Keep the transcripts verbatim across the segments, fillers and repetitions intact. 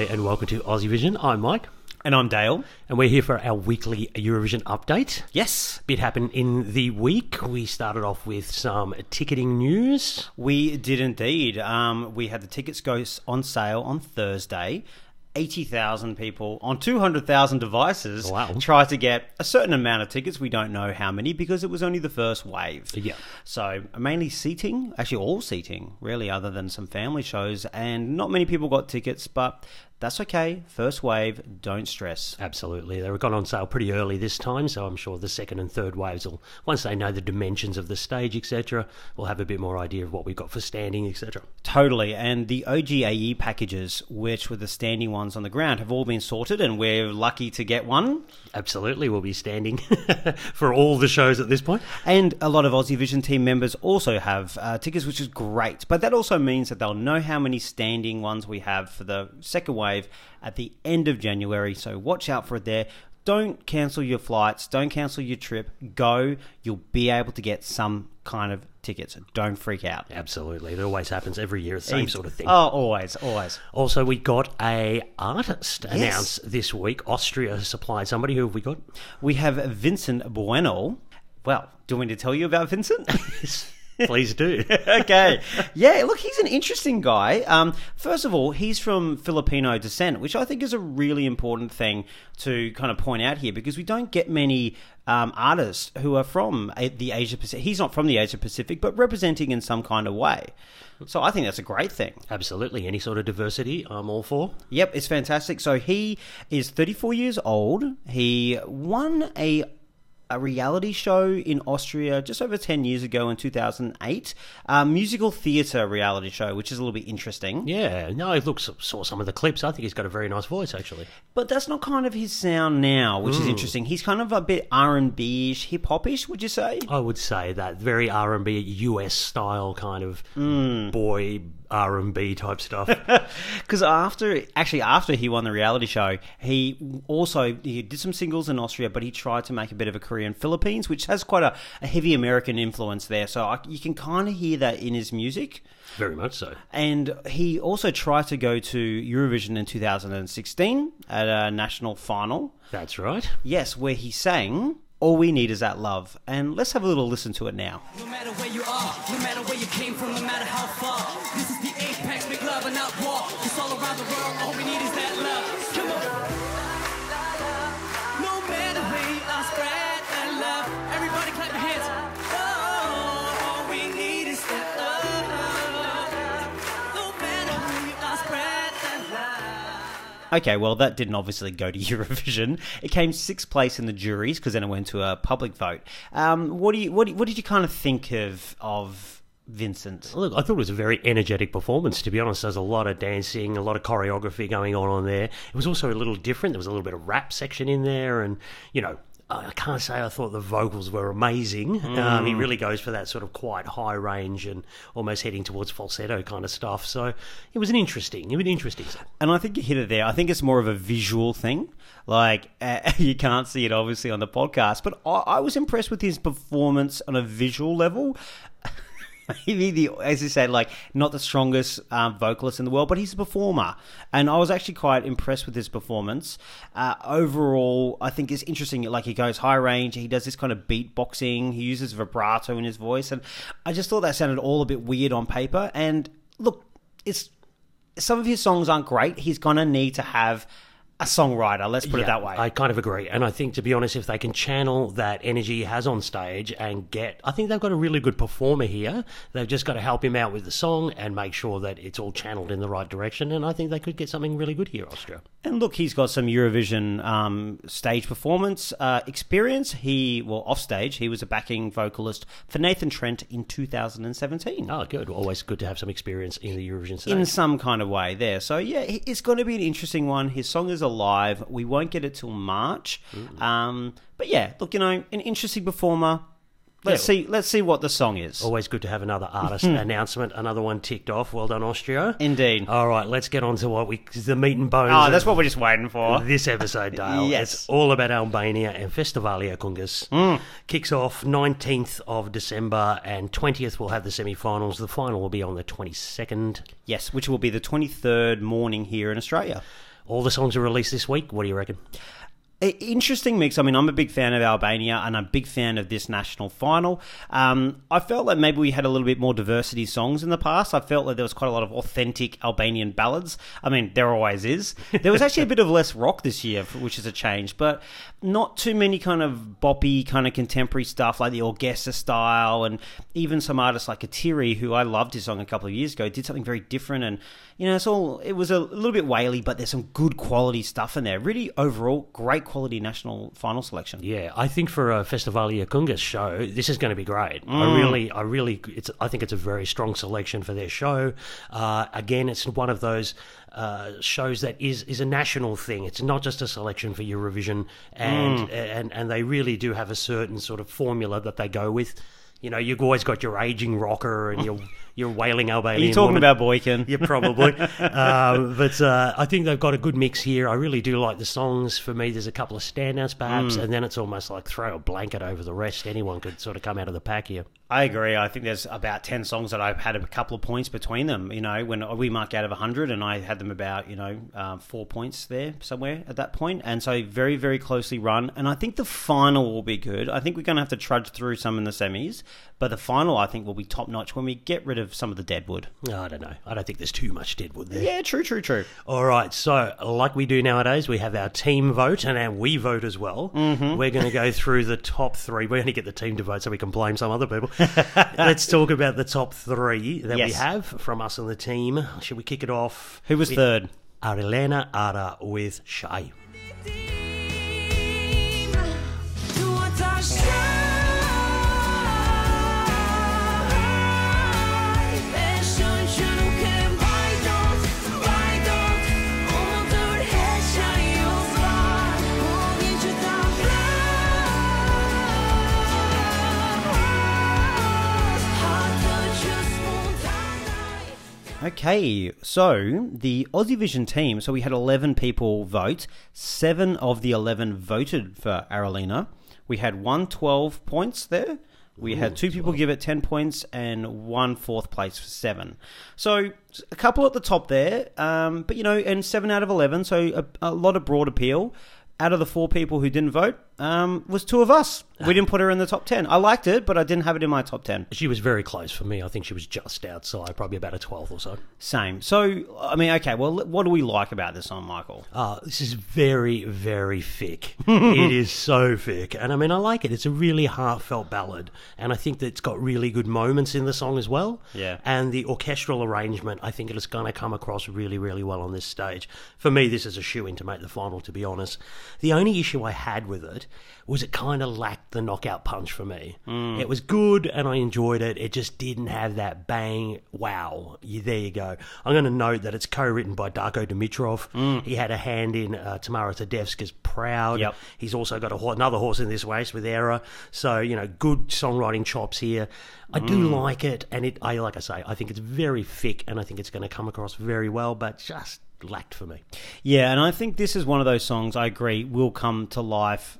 G'day and welcome to Aussie Vision. I'm Mike. And I'm Dale. And we're here for our weekly Eurovision update. Yes. A bit happened in the week. We started off with some ticketing news. We did indeed. Um, we had the tickets go on sale on Thursday. eighty thousand people on two hundred thousand devices wow. try to get a certain amount of tickets. We don't know how many because it was only the first wave. Yeah. So mainly seating, actually all seating, really, other than some family shows. And not many people got tickets, but that's okay. First wave, don't stress. Absolutely. They were gone on sale pretty early this time, so I'm sure the second and third waves will, once they know the dimensions of the stage, et cetera, we'll have a bit more idea of what we've got for standing, et cetera. Totally. And the O G A E packages, which were the standing ones on the ground, have all been sorted, and we're lucky to get one. Absolutely. We'll be standing for all the shows at this point. And a lot of Aussie Vision team members also have uh, tickets, which is great. But that also means that they'll know how many standing ones we have for the second wave at the end of January, so watch out for it there. Don't cancel your flights, don't cancel your trip, go. You'll be able to get some kind of tickets. Don't freak out. Absolutely. It always happens every year, the same sort of thing. Oh, always, always. Also, we got a artist yes. announced this week. Austria supplied somebody. Who have we got? We have Vincent Bueno. Well, do you want me to tell you about Vincent? Please do. Okay. Yeah, look, he's an interesting guy. Um, first of all, he's from Filipino descent, which I think is a really important thing to kind of point out here because we don't get many um, artists who are from the Asia Pacific. He's not from the Asia Pacific, but representing in some kind of way. So I think that's a great thing. Absolutely. Any sort of diversity, I'm all for. Yep, it's fantastic. So he is thirty-four years old. He won a... a reality show in Austria just over ten years ago in two thousand eight, a musical theatre reality show, which is a little bit interesting. Yeah, no, I look, saw some of the clips. I think he's got a very nice voice, actually. But that's not kind of his sound now, which mm. is interesting. He's kind of a bit R and B-ish, hip-hop-ish, would you say? I would say that. Very R and B, U S-style kind of mm. boy R and B type stuff. Because after, actually after he won the reality show, he also he did some singles in Austria, but he tried to make a bit of a career in Philippines, which has quite a, a heavy American influence there. So I, you can kind of hear that in his music. Very much so. And he also tried to go to Eurovision in two thousand sixteen at a national final. That's right. Yes, where he sang... All We Need Is That Love. And let's have a little listen to it now. No matter where you are, no matter where you came from, no matter how far. This is the apex, big love and not war. It's all around the world, all we need is that love. Come on. No matter where you are, spread that love. Everybody clap your hands. Oh, all we need is that love. No matter where you are, spread that love. Okay, well, that didn't obviously go to Eurovision. It came sixth place in the juries because then it went to a public vote. Um, what do you, what, do you, what did you kind of think of of? Vincent? Look, I thought it was a very energetic performance, to be honest. There's a lot of dancing, a lot of choreography going on on there. It was also a little different. There was a little bit of rap section in there and, you know, I can't say I thought the vocals were amazing. Mm. Um, he really goes for that sort of quite high range and almost heading towards falsetto kind of stuff. So it was an interesting, it was an interesting. And I think you hit it there. I think it's more of a visual thing. Like uh, you can't see it obviously on the podcast, but I, I was impressed with his performance on a visual level. Maybe the, as you say, like not the strongest um, vocalist in the world, but he's a performer, and I was actually quite impressed with his performance. Uh, overall, I think it's interesting. Like he goes high range, he does this kind of beatboxing, he uses vibrato in his voice, and I just thought that sounded all a bit weird on paper. And look, it's some of his songs aren't great. He's gonna need to have a songwriter, let's put yeah, it that way. I kind of agree. And I think, to be honest, if they can channel that energy he has on stage and get... I think they've got a really good performer here. They've just got to help him out with the song and make sure that it's all channeled in the right direction. And I think they could get something really good here, Austria. And look, he's got some Eurovision um, stage performance uh, experience. He, well, off stage, he was a backing vocalist for Nathan Trent in two thousand seventeen. Oh, good. Always good to have some experience in the Eurovision stage. In some kind of way there. So, yeah, it's going to be an interesting one. His song is a live. We won't get it till March. Mm. Um, but yeah, look, you know, an interesting performer. Let's yeah. see Let's see what the song is. Always good to have another artist announcement. Another one ticked off. Well done, Austria. Indeed. All right, let's get on to what we the meat and bones. Oh, that's what we're just waiting for. This episode, Dale. Yes. It's all about Albania and Festivali i Kungas. Mm. Kicks off nineteenth of December and twentieth we'll have the semi-finals. The final will be on the twenty-second. Yes, which will be the twenty-third morning here in Australia. All the songs are released this week. What do you reckon? Interesting mix. I mean, I'm a big fan of Albania and I'm a big fan of this national final. Um, I felt like maybe we had a little bit more diversity songs in the past. I felt like there was quite a lot of authentic Albanian ballads. I mean, there always is. There was actually a bit of less rock this year, which is a change, but not too many kind of boppy kind of contemporary stuff like the Orgesa style, and even some artists like Atiri, who I loved his song a couple of years ago, did something very different. And, you know, it's all, it was a little bit whaley, but there's some good quality stuff in there. Really, overall, great quality national final selection. Yeah, I think for a Festivali i Kungas show, this is going to be great. Mm. I really, I really, it's. I think it's a very strong selection for their show. Uh, again, it's one of those uh, shows that is is a national thing. It's not just a selection for Eurovision, and mm. and and they really do have a certain sort of formula that they go with. You know, you've always got your aging rocker and your your wailing Albanian. Are you talking woman. About Boykin? Yeah, probably. um, but uh, I think they've got a good mix here. I really do like the songs. For me, there's a couple of standouts, perhaps, mm. and then it's almost like throw a blanket over the rest. Anyone could sort of come out of the pack here. I agree. I think there's about ten songs that I've had a couple of points between them. You know, when we mark out of one hundred, and I had them about, you know, um, four points there somewhere at that point. And so very, very closely run. And I think the final will be good. I think we're going to have to trudge through some in the semis. But the final, I think, will be top-notch when we get rid of some of the deadwood. I don't know. I don't think there's too much deadwood there. Yeah, true, true, true. All right. So like we do nowadays, we have our team vote and our we vote as well. Mm-hmm. We're going to go through the top three. We're going to get the team to vote so we can blame some other people. Let's talk about the top three that yes. we have from us and the team. Should we kick it off? Who was third? Arilena Ara with Shai. Okay, so the Aussie Vision team, so we had eleven people vote. Seven of the eleven voted for Arilena. We had one twelve points there. We Ooh, had two people twelve. Give it ten points and one fourth place for seven. So a couple at the top there, um, but, you know, and seven out of eleven, so a, a lot of broad appeal. Out of the four people who didn't vote, um, was two of us. We didn't put her in the top ten. I liked it, but I didn't have it in my top ten. She was very close for me. I think she was just outside, probably about a twelfth or so. Same. So, I mean, okay, well, what do we like about this song, Michael? Uh, this is very, very thick. It is so thick. And, I mean, I like it. It's a really heartfelt ballad. And I think that it's got really good moments in the song as well. Yeah. And the orchestral arrangement, I think it is going to come across really, really well on this stage. For me, this is a shoe-in to make the final, to be honest. The only issue I had with it was it kind of lacked the knockout punch for me. Mm. It was good and I enjoyed it. It just didn't have that bang, wow, you, there you go. I'm going to note that it's co-written by Darko Dimitrov. Mm. He had a hand in uh, Tamara Tedesca's Proud. Yep. He's also got a ho- another horse in this race with Era. So, you know, good songwriting chops here. I mm. do like it. And it, I like I say, I think it's very thick and I think it's going to come across very well, but just lacked for me. Yeah, and I think this is one of those songs, I agree, will come to life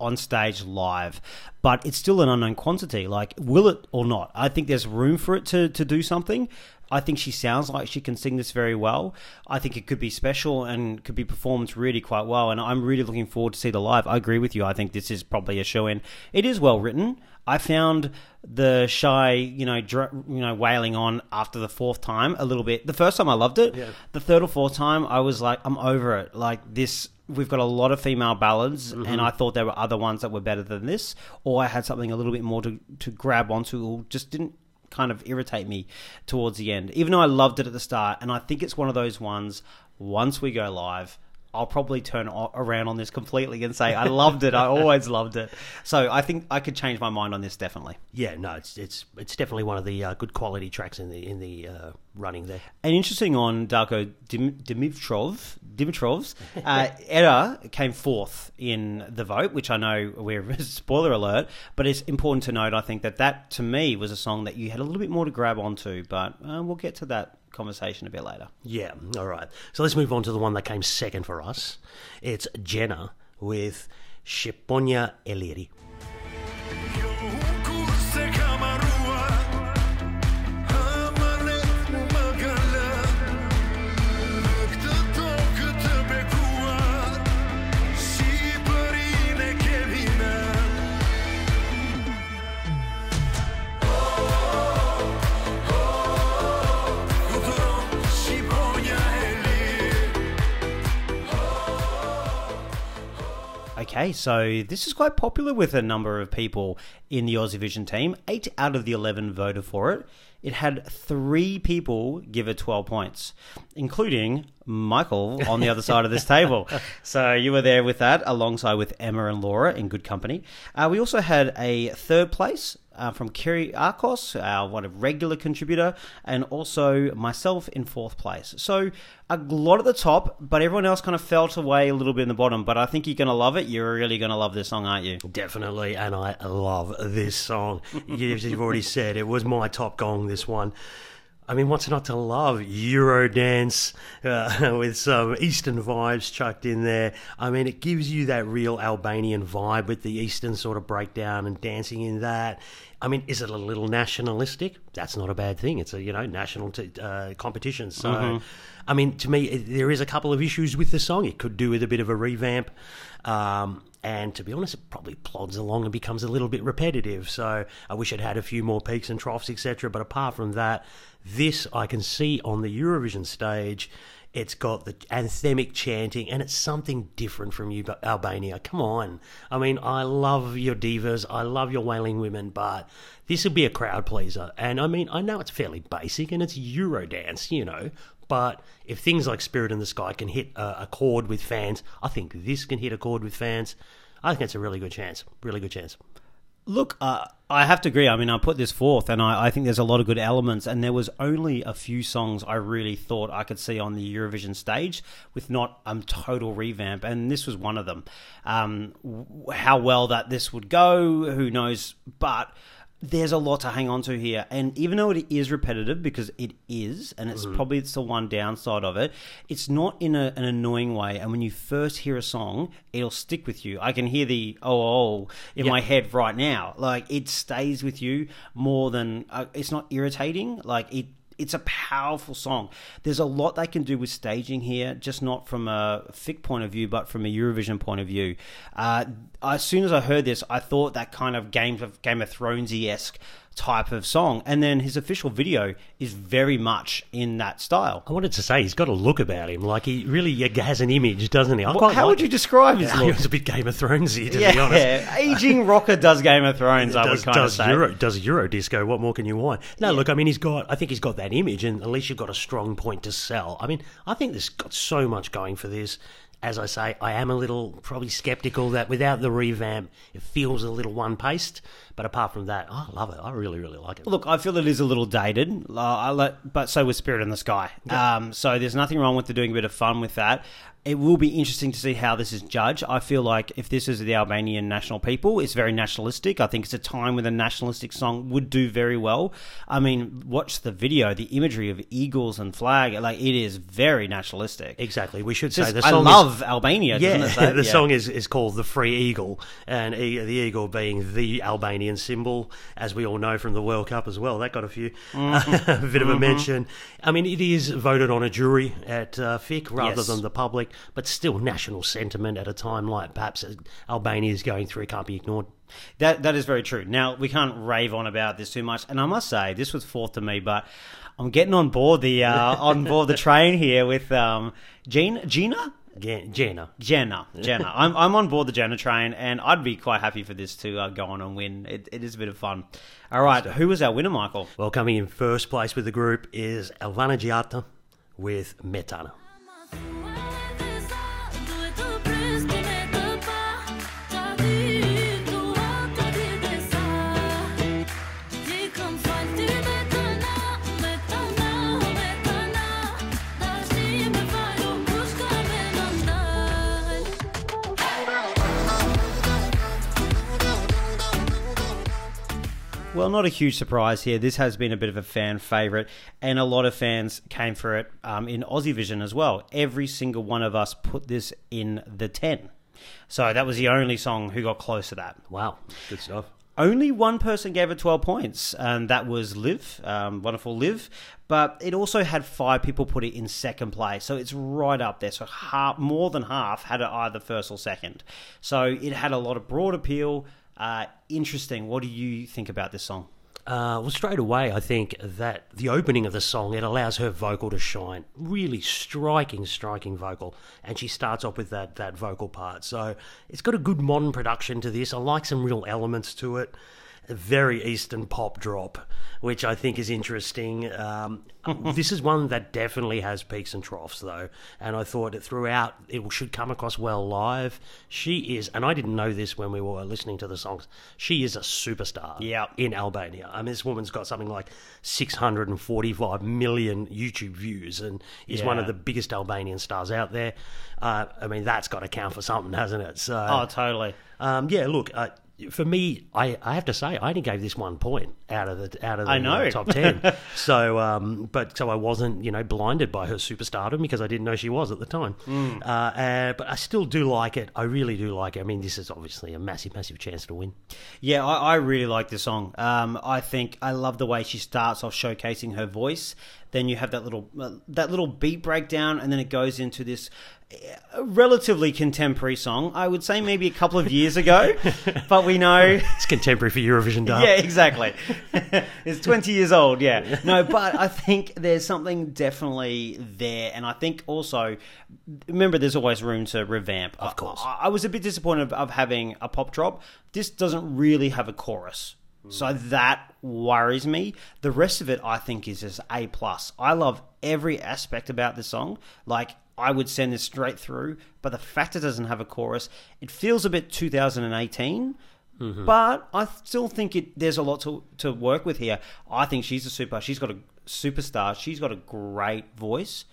on stage live, but it's still an unknown quantity. Like, will it or not? I think there's room for it to, to do something. I think she sounds like she can sing this very well. I think it could be special and could be performed really quite well, and I'm really looking forward to see the live. I agree with you. I think this is probably a show-in. It is well written. I found the Shy, you know, dr- you know, wailing on after the fourth time a little bit. The first time I loved it. Yeah. The third or fourth time, I was like, I'm over it. Like, this... We've got a lot of female ballads, mm-hmm. and I thought there were other ones that were better than this, or I had something a little bit more to, to grab onto, or just didn't kind of irritate me towards the end, even though I loved it at the start. And I think it's one of those ones, once we go live, I'll probably turn around on this completely and say, I loved it. I always loved it. So I think I could change my mind on this, definitely. Yeah, no, it's it's it's definitely one of the uh, good quality tracks in the in the uh, running there. And interesting on Darko Dim- Dimitrov, Dimitrov's, uh, Edda came fourth in the vote, which I know we're, spoiler alert, but it's important to note, I think, that that, to me, was a song that you had a little bit more to grab onto, but uh, we'll get to that conversation a bit later. Yeah, all right. So let's move on to the one that came second for us. It's Gjenà with Shiponya Eliri. Okay, so this is quite popular with a number of people in the Aussie Vision team. Eight out of the eleven voted for it. It had three people give it twelve points, including Michael on the other side of this table. So you were there with that, alongside with Emma and Laura in good company. Uh, we also had a third place uh, from Kiri Arkos, our one of regular contributor, and also myself in fourth place. So a lot at the top, but everyone else kind of felt away a little bit in the bottom. But I think you're going to love it. You're really going to love this song, aren't you? Definitely, and I love this song. You've already said it was my top gong, this one. I mean, what's not to love? Eurodance uh, with some Eastern vibes chucked in there. I mean, it gives you that real Albanian vibe with the Eastern sort of breakdown and dancing in that. I mean, is it a little nationalistic? That's not a bad thing. It's a, you know, national t- uh, competition. So, mm-hmm. I mean, to me, there is a couple of issues with the song. It could do with a bit of a revamp. Um, and to be honest, it probably plods along and becomes a little bit repetitive. So I wish it had a few more peaks and troughs, et cetera. But apart from that, this I can see on the Eurovision stage. It's got the anthemic chanting, and it's something different from you, Albania. Come on. I mean, I love your divas. I love your wailing women, but this will be a crowd pleaser. And I mean, I know it's fairly basic and it's Eurodance, you know, but if things like Spirit in the Sky can hit a, a chord with fans, I think this can hit a chord with fans. I think it's a really good chance. Really good chance. Look, uh, I have to agree. I mean, I put this forth, and I, I think there's a lot of good elements, and there was only a few songs I really thought I could see on the Eurovision stage with not a um, total revamp, and this was one of them. Um, how well that this would go, who knows, but there's a lot to hang on to here. And even though it is repetitive, because it is, and it's mm-hmm. probably it's the one downside of it, it's not in a, an annoying way. And when you first hear a song, it'll stick with you. I can hear the oh, oh in yep. my head right now. Like, it stays with you more than, uh, it's not irritating. Like, it it's a powerful song. There's a lot they can do with staging here, just not from a F I C point of view, but from a Eurovision point of view. Uh, as soon as I heard this, I thought that kind of Game of, Game of Thrones-esque type of song. And then his official video is very much in that style. I wanted to say he's got a look about him. Like, he really has an image, doesn't he? I well, how like would it. you describe his look? It's a bit Game of Thrones-y, to yeah, be honest. Yeah, aging rocker does Game of Thrones, I does, would kind of say. Euro, does Eurodisco, what more can you want? No, yeah. look, I mean, he's got, I think he's got that image, and at least you've got a strong point to sell. I mean, I think this got so much going for this. As I say, I am a little probably sceptical that without the revamp, it feels a little one-paced. But apart from that, oh, I love it. I really, really like it. Look, I feel it is a little dated, uh, I let, but so was Spirit in the Sky. Yeah. Um, so there's nothing wrong with the doing a bit of fun with that. It will be interesting to see how this is judged. I feel like if this is the Albanian national people, it's very nationalistic. I think it's a time when a nationalistic song would do very well. I mean, watch the video, the imagery of eagles and flag. Like, it is very nationalistic. Exactly. We should Just, say the song I love is, Albania. Yeah, doesn't it say? the yeah. song is, is called The Free Eagle, and the eagle being the Albanian symbol, as we all know from the World Cup as well. That got a few, mm-hmm. a bit of a mm-hmm. mention. I mean, it is voted on a jury at uh, F I C rather yes. than the public. But still national sentiment at a time like perhaps Albania is going through can't be ignored. That That is very true. Now, we can't rave on about this too much. And I must say, this was fourth to me, but I'm getting on board the uh, on board the train here with um, Gjenà? Gjenà? Gjenà. Gjenà. Gjenà. I'm, I'm on board the Gjenà train, and I'd be quite happy for this to uh, go on and win. It, it is a bit of fun. All right, who was our winner, Michael? Well, coming in first place with the group is Elvana Gjata with Metana. Well, not a huge surprise here. This has been a bit of a fan favourite, and a lot of fans came for it um, in Aussie Vision as well. Every single one of us put this in the ten. So that was the only song who got close to that. Wow, good stuff. Only one person gave it twelve points, and that was Liv, um, wonderful Liv. But it also had five people put it in second place, so it's right up there. So half, more than half had it either first or second. So it had a lot of broad appeal. Uh, interesting. What do you think about this song? Uh, well, straight away, I think that the opening of the song, it allows her vocal to shine. Really striking, striking vocal. And she starts off with that, that vocal part. So it's got a good modern production to this. I like some real elements to it. A very Eastern pop drop, which I think is interesting. Um, this is one that definitely has peaks and troughs, though. And I thought that throughout it should come across well live. She is, and I didn't know this when we were listening to the songs, she is a superstar yep. in Albania. I mean, this woman's got something like six hundred forty-five million YouTube views and is yeah. one of the biggest Albanian stars out there. Uh, I mean, that's got to count for something, hasn't it? So, oh, totally. Um, yeah, look... Uh, For me, I, I have to say, I only gave this one point out of the out of the I know. top ten. So, um, but so I wasn't, you know, blinded by her superstardom because I didn't know she was at the time. Mm. Uh, uh, but I still do like it. I really do like it. I mean, this is obviously a massive, massive chance to win. Yeah, I, I really like this song. Um, I think I love the way she starts off showcasing her voice. Then you have that little uh, that little beat breakdown, and then it goes into this relatively contemporary song. I would say maybe a couple of years ago, but we know... It's contemporary for Eurovision, darling. Yeah, exactly. It's twenty years old, yeah. No, but I think there's something definitely there, and I think also, remember there's always room to revamp. Of course. I, I was a bit disappointed of, of having a pop drop. This doesn't really have a chorus. So that worries me. The rest of it, I think, is just A plus. I love every aspect about the song. Like, I would send this straight through, but the fact it doesn't have a chorus, it feels a bit two thousand eighteen, mm-hmm. but I still think it. there's a lot to, to work with here. I think she's a super. She's got a superstar. She's got a great voice.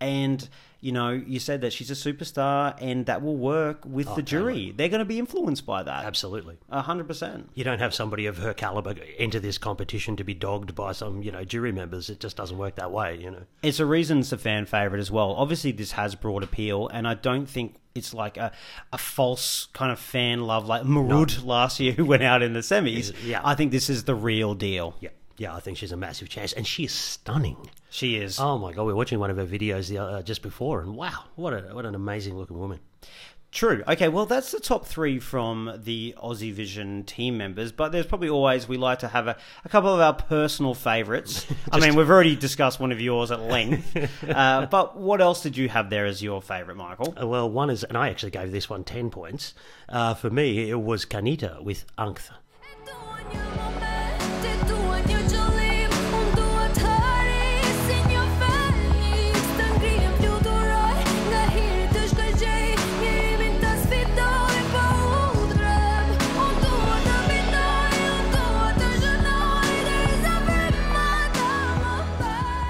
And, you know, you said that she's a superstar and that will work with oh, the jury. Totally. They're going to be influenced by that. Absolutely. A hundred percent. You don't have somebody of her caliber enter this competition to be dogged by some, you know, jury members. It just doesn't work that way, you know. It's a reason it's a fan favourite as well. Obviously, this has broad appeal and I don't think it's like a, a false kind of fan love like Marud no. last year who went out in the semis. Yeah. I think this is the real deal. Yeah. Yeah, I think she's a massive chance, and she is stunning. She is. Oh my God, we were watching one of her videos the, uh, just before, and wow, what a what an amazing looking woman. True. Okay, well, that's the top three from the Aussie Vision team members, but there's probably always, we like to have a, a couple of our personal favourites. I mean, we've already discussed one of yours at length, uh, but what else did you have there as your favourite, Michael? Uh, well, one is, and I actually gave this one ten points, uh, for me it was Kanita with Anktha.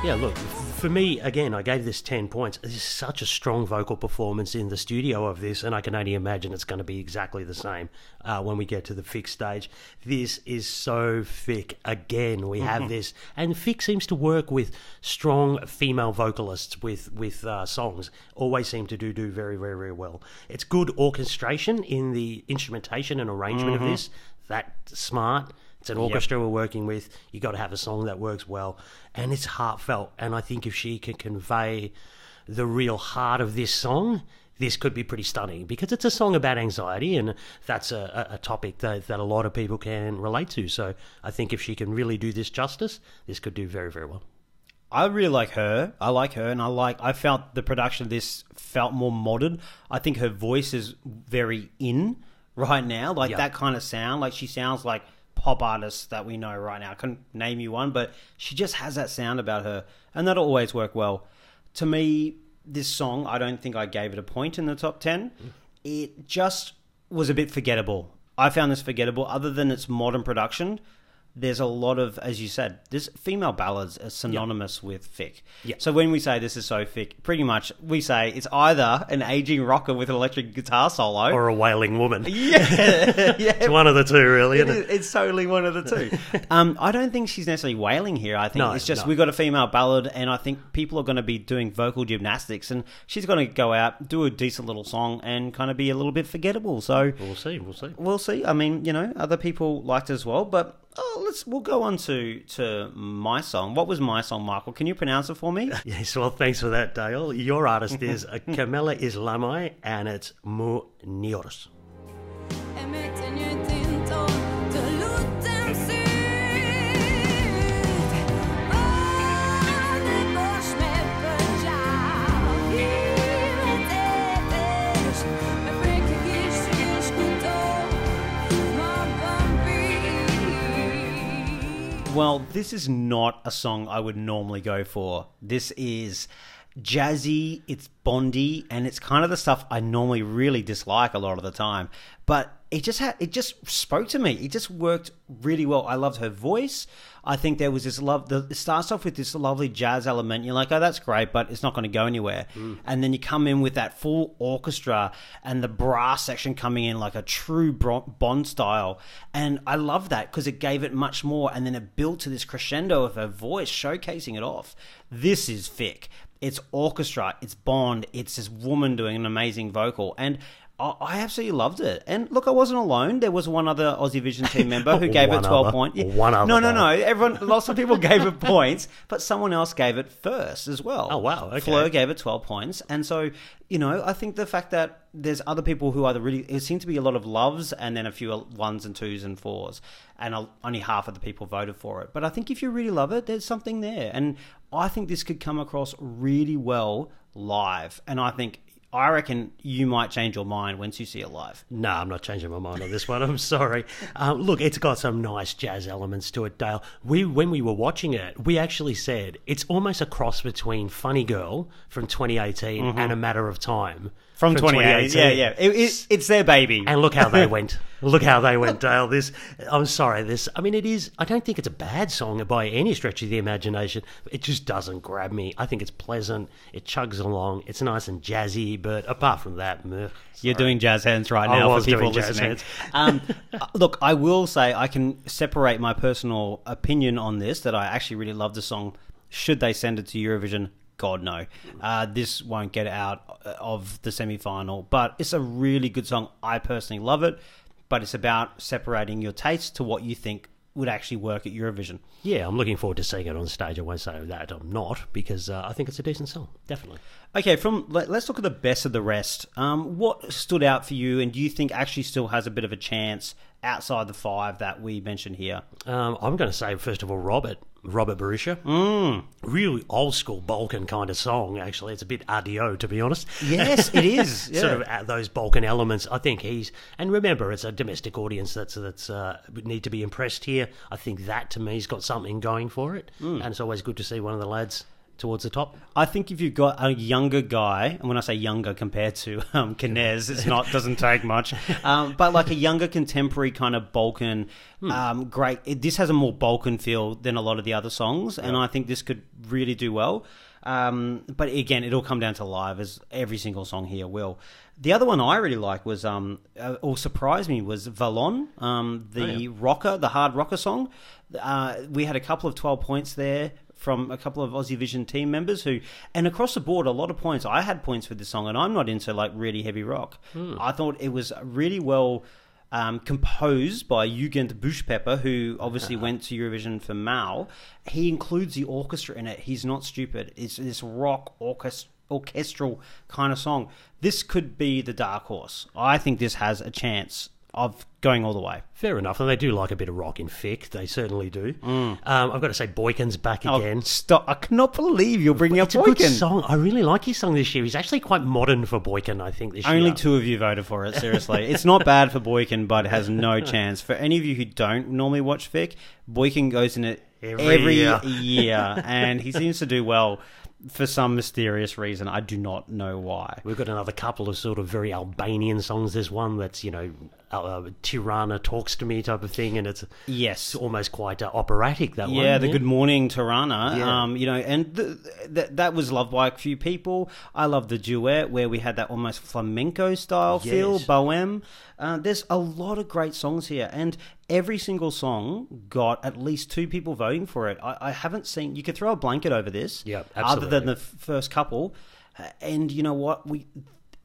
Yeah, look, for me, again, I gave this ten points. This is such a strong vocal performance in the studio of this, and I can only imagine it's going to be exactly the same uh, when we get to the Fix stage. This is so thick. Again, we have this. And Fix seems to work with strong female vocalists with, with uh, songs. Always seem to do, do very, very, very well. It's good orchestration in the instrumentation and arrangement mm-hmm. of this. That's smart. It's an orchestra yep. we're working with. You got to have a song that works well. And it's heartfelt. And I think if she can convey the real heart of this song, this could be pretty stunning because it's a song about anxiety and that's a, a topic that, that a lot of people can relate to. So I think if she can really do this justice, this could do very, very well. I really like her. I like her, and I like. I felt the production of this felt more modern. I think her voice is very in right now, like yep. that kind of sound. Like she sounds like pop artists that we know right now. I couldn't name you one, but she just has that sound about her, and that'll always work well. To me, this song, I don't think I gave it a point in the top ten. It just was a bit forgettable. I found this forgettable. Other than its modern production, there's a lot of, as you said, this female ballads are synonymous yep. with thick. Yep. So when we say this is so thick, pretty much we say it's either an aging rocker with an electric guitar solo. Or a wailing woman. Yeah. yeah. It's one of the two, really, isn't it? It is, it's totally one of the two. um, I don't think she's necessarily wailing here. I think no, it's just no. we've got a female ballad, and I think people are going to be doing vocal gymnastics, and she's going to go out, do a decent little song, and kind of be a little bit forgettable. So We'll see, we'll see. We'll see. I mean, you know, other people liked it as well, but... Oh, let's we'll go on to, to my song. What was my song, Michael? Can you pronounce it for me? Yes, well, thanks for that, Dale. Your artist is Camilla Islamoy, and it's Mu Nioros. Well, this is not a song I would normally go for. This is jazzy, it's bondy, and it's kind of the stuff I normally really dislike a lot of the time. But it just had, it just spoke to me. It just worked really well. I loved her voice. I think there was this love. The, it starts off with this lovely jazz element. You're like, oh, that's great, but it's not going to go anywhere. Mm. And then you come in with that full orchestra and the brass section coming in like a true Bond style. And I love that because it gave it much more. And then it built to this crescendo of her voice, showcasing it off. This is Vic. It's orchestra. It's Bond. It's this woman doing an amazing vocal. And I absolutely loved it. And look, I wasn't alone. There was one other Aussie Vision team member who gave it twelve points. Yeah. One other. No, no, no. Everyone, lots of people gave it points, but someone else gave it first as well. Oh, wow. Okay. Fleur gave it twelve points. And so, you know, I think the fact that there's other people who either really, it seemed to be a lot of loves and then a few ones and twos and fours. And only half of the people voted for it. But I think if you really love it, there's something there. And I think this could come across really well live. And I think, I reckon you might change your mind once you see it live. No, I'm not changing my mind on this one. I'm sorry. Um, look, it's got some nice jazz elements to it, Dale. We, when we were watching it, we actually said it's almost a cross between Funny Girl from twenty eighteen mm-hmm. and A Matter of Time. From, from twenty eighteen. Yeah, yeah. It, it, it's their baby. And look how they went. Look how they went, Dale. This, I'm sorry, this, I mean, it is, I don't think it's a bad song by any stretch of the imagination. It just doesn't grab me. I think it's pleasant. It chugs along. It's nice and jazzy, but apart from that, meh, you're doing jazz hands right now I was for people doing jazz listening. Hands. um, look, I will say I can separate my personal opinion on this, that I actually really love the song. Should they send it to Eurovision? God, no. Uh, this won't get out of the semi-final, but it's a really good song. I personally love it, but it's about separating your taste to what you think would actually work at Eurovision. Yeah, I'm looking forward to seeing it on stage. I won't say that I'm not, because uh, I think it's a decent song, definitely. Okay, from let, let's look at the best of the rest. Um, what stood out for you, and do you think actually still has a bit of a chance outside the five that we mentioned here? Um, I'm going to say, first of all, Robert. Robert Barisha. Mm. Really old school Balkan kind of song, actually. It's a bit R D O, to be honest. Yes, it is. Yeah. Sort of those Balkan elements. I think he's... And remember, it's a domestic audience that's that's uh, need to be impressed here. I think that, to me, has got something going for it. Mm. And it's always good to see one of the lads towards the top. I think if you've got a younger guy, and when I say younger compared to um, Knez, it's not doesn't take much, um, but like a younger contemporary kind of Balkan, hmm. um, great. It, this has a more Balkan feel than a lot of the other songs, yeah. And I think this could really do well. Um, but again, it'll come down to live, as every single song here will. The other one I really like was, um, uh, or surprised me, was Valon, um, the oh, yeah. rocker, the hard rocker song. Uh, we had a couple of twelve points there from a couple of Aussie Vision team members who, and across the board, a lot of points. I had points for this song, and I'm not into like really heavy rock. Mm. I thought it was really well um, composed by Jugend Buschpepper, who obviously uh-huh. went to Eurovision for Mao. He includes the orchestra in it. He's not stupid. It's this rock orchestra. orchestral kind of song. This could be the dark horse. I think this has a chance of going all the way. Fair enough. And they do like a bit of rock in F I C. They certainly do. Mm. Um, I've got to say, Boykin's back again. Oh, stop. I cannot believe you're bringing up Boykin. It's a good song. I really like his song this year. He's actually quite modern for Boykin, I think, this year. Only two of you voted for it, seriously. It's not bad for Boykin, but has no chance. For any of you who don't normally watch F I C, Boykin goes in it every, every year. year. And he seems to do well. For some mysterious reason, I do not know why. We've got another couple of sort of very Albanian songs. There's one that's, you know, uh, Tirana Talks to Me type of thing, and it's yes, almost quite uh, operatic, that yeah, one. The yeah, the Good Morning Tirana, yeah. um, you know, and th- th- that was loved by a few people. I love the duet where we had that almost flamenco-style yes. feel, Bohem. Uh, there's a lot of great songs here, and every single song got at least two people voting for it. I, I haven't seen... You could throw a blanket over this, yep, other than the f- first couple. Uh, and you know what? We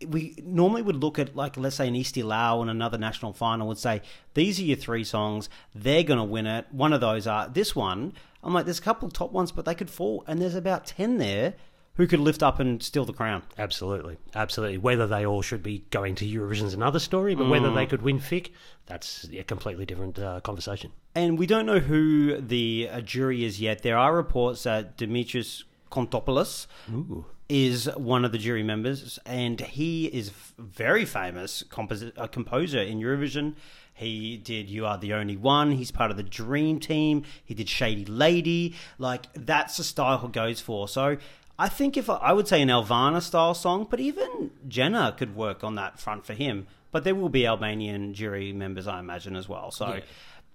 we normally would look at, like, let's say an East Ilau and another national final would say, these are your three songs. They're going to win it. One of those are this one. I'm like, there's a couple top ones, but they could fall. And there's about ten there who could lift up and steal the crown. Absolutely. Absolutely. Whether they all should be going to Eurovision is another story, but mm. whether they could win F I C, that's a completely different uh, conversation. And we don't know who the uh, jury is yet. There are reports that Dimitris Kontopoulos Ooh. is one of the jury members, and he is a very famous compos- uh, composer in Eurovision. He did You Are the Only One. He's part of the Dream Team. He did Shady Lady. Like, that's the style he goes for. So I think if I, I would say an Elvana style song, but even Gjenà could work on that front for him. But there will be Albanian jury members, I imagine, as well. So yeah.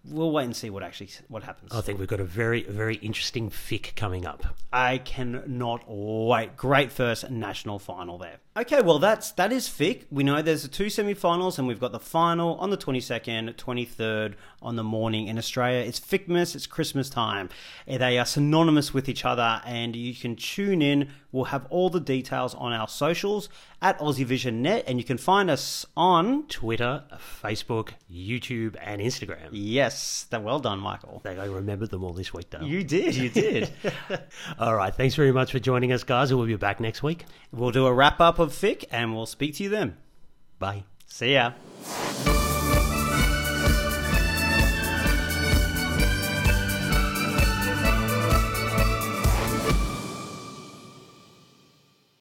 We'll wait and see what actually what happens. I think we've got a very, very interesting fic coming up. I cannot wait. Great first national final there. Okay, well, that's that is fic. We know there's the two semi-finals, and we've got the final on the twenty-second, twenty-third on the morning in Australia. It's Ficmas, it's Christmas time. They are synonymous with each other, and you can tune in. We'll have all the details on our socials at Aussie Vision Net, and you can find us on Twitter, Facebook, YouTube, and Instagram. Yes. They're well done, Michael. I remembered them all this week, though. You did, you did. All right, thanks very much for joining us, guys. We'll be back next week. We'll do a wrap-up of F I C, and we'll speak to you then. Bye. See ya.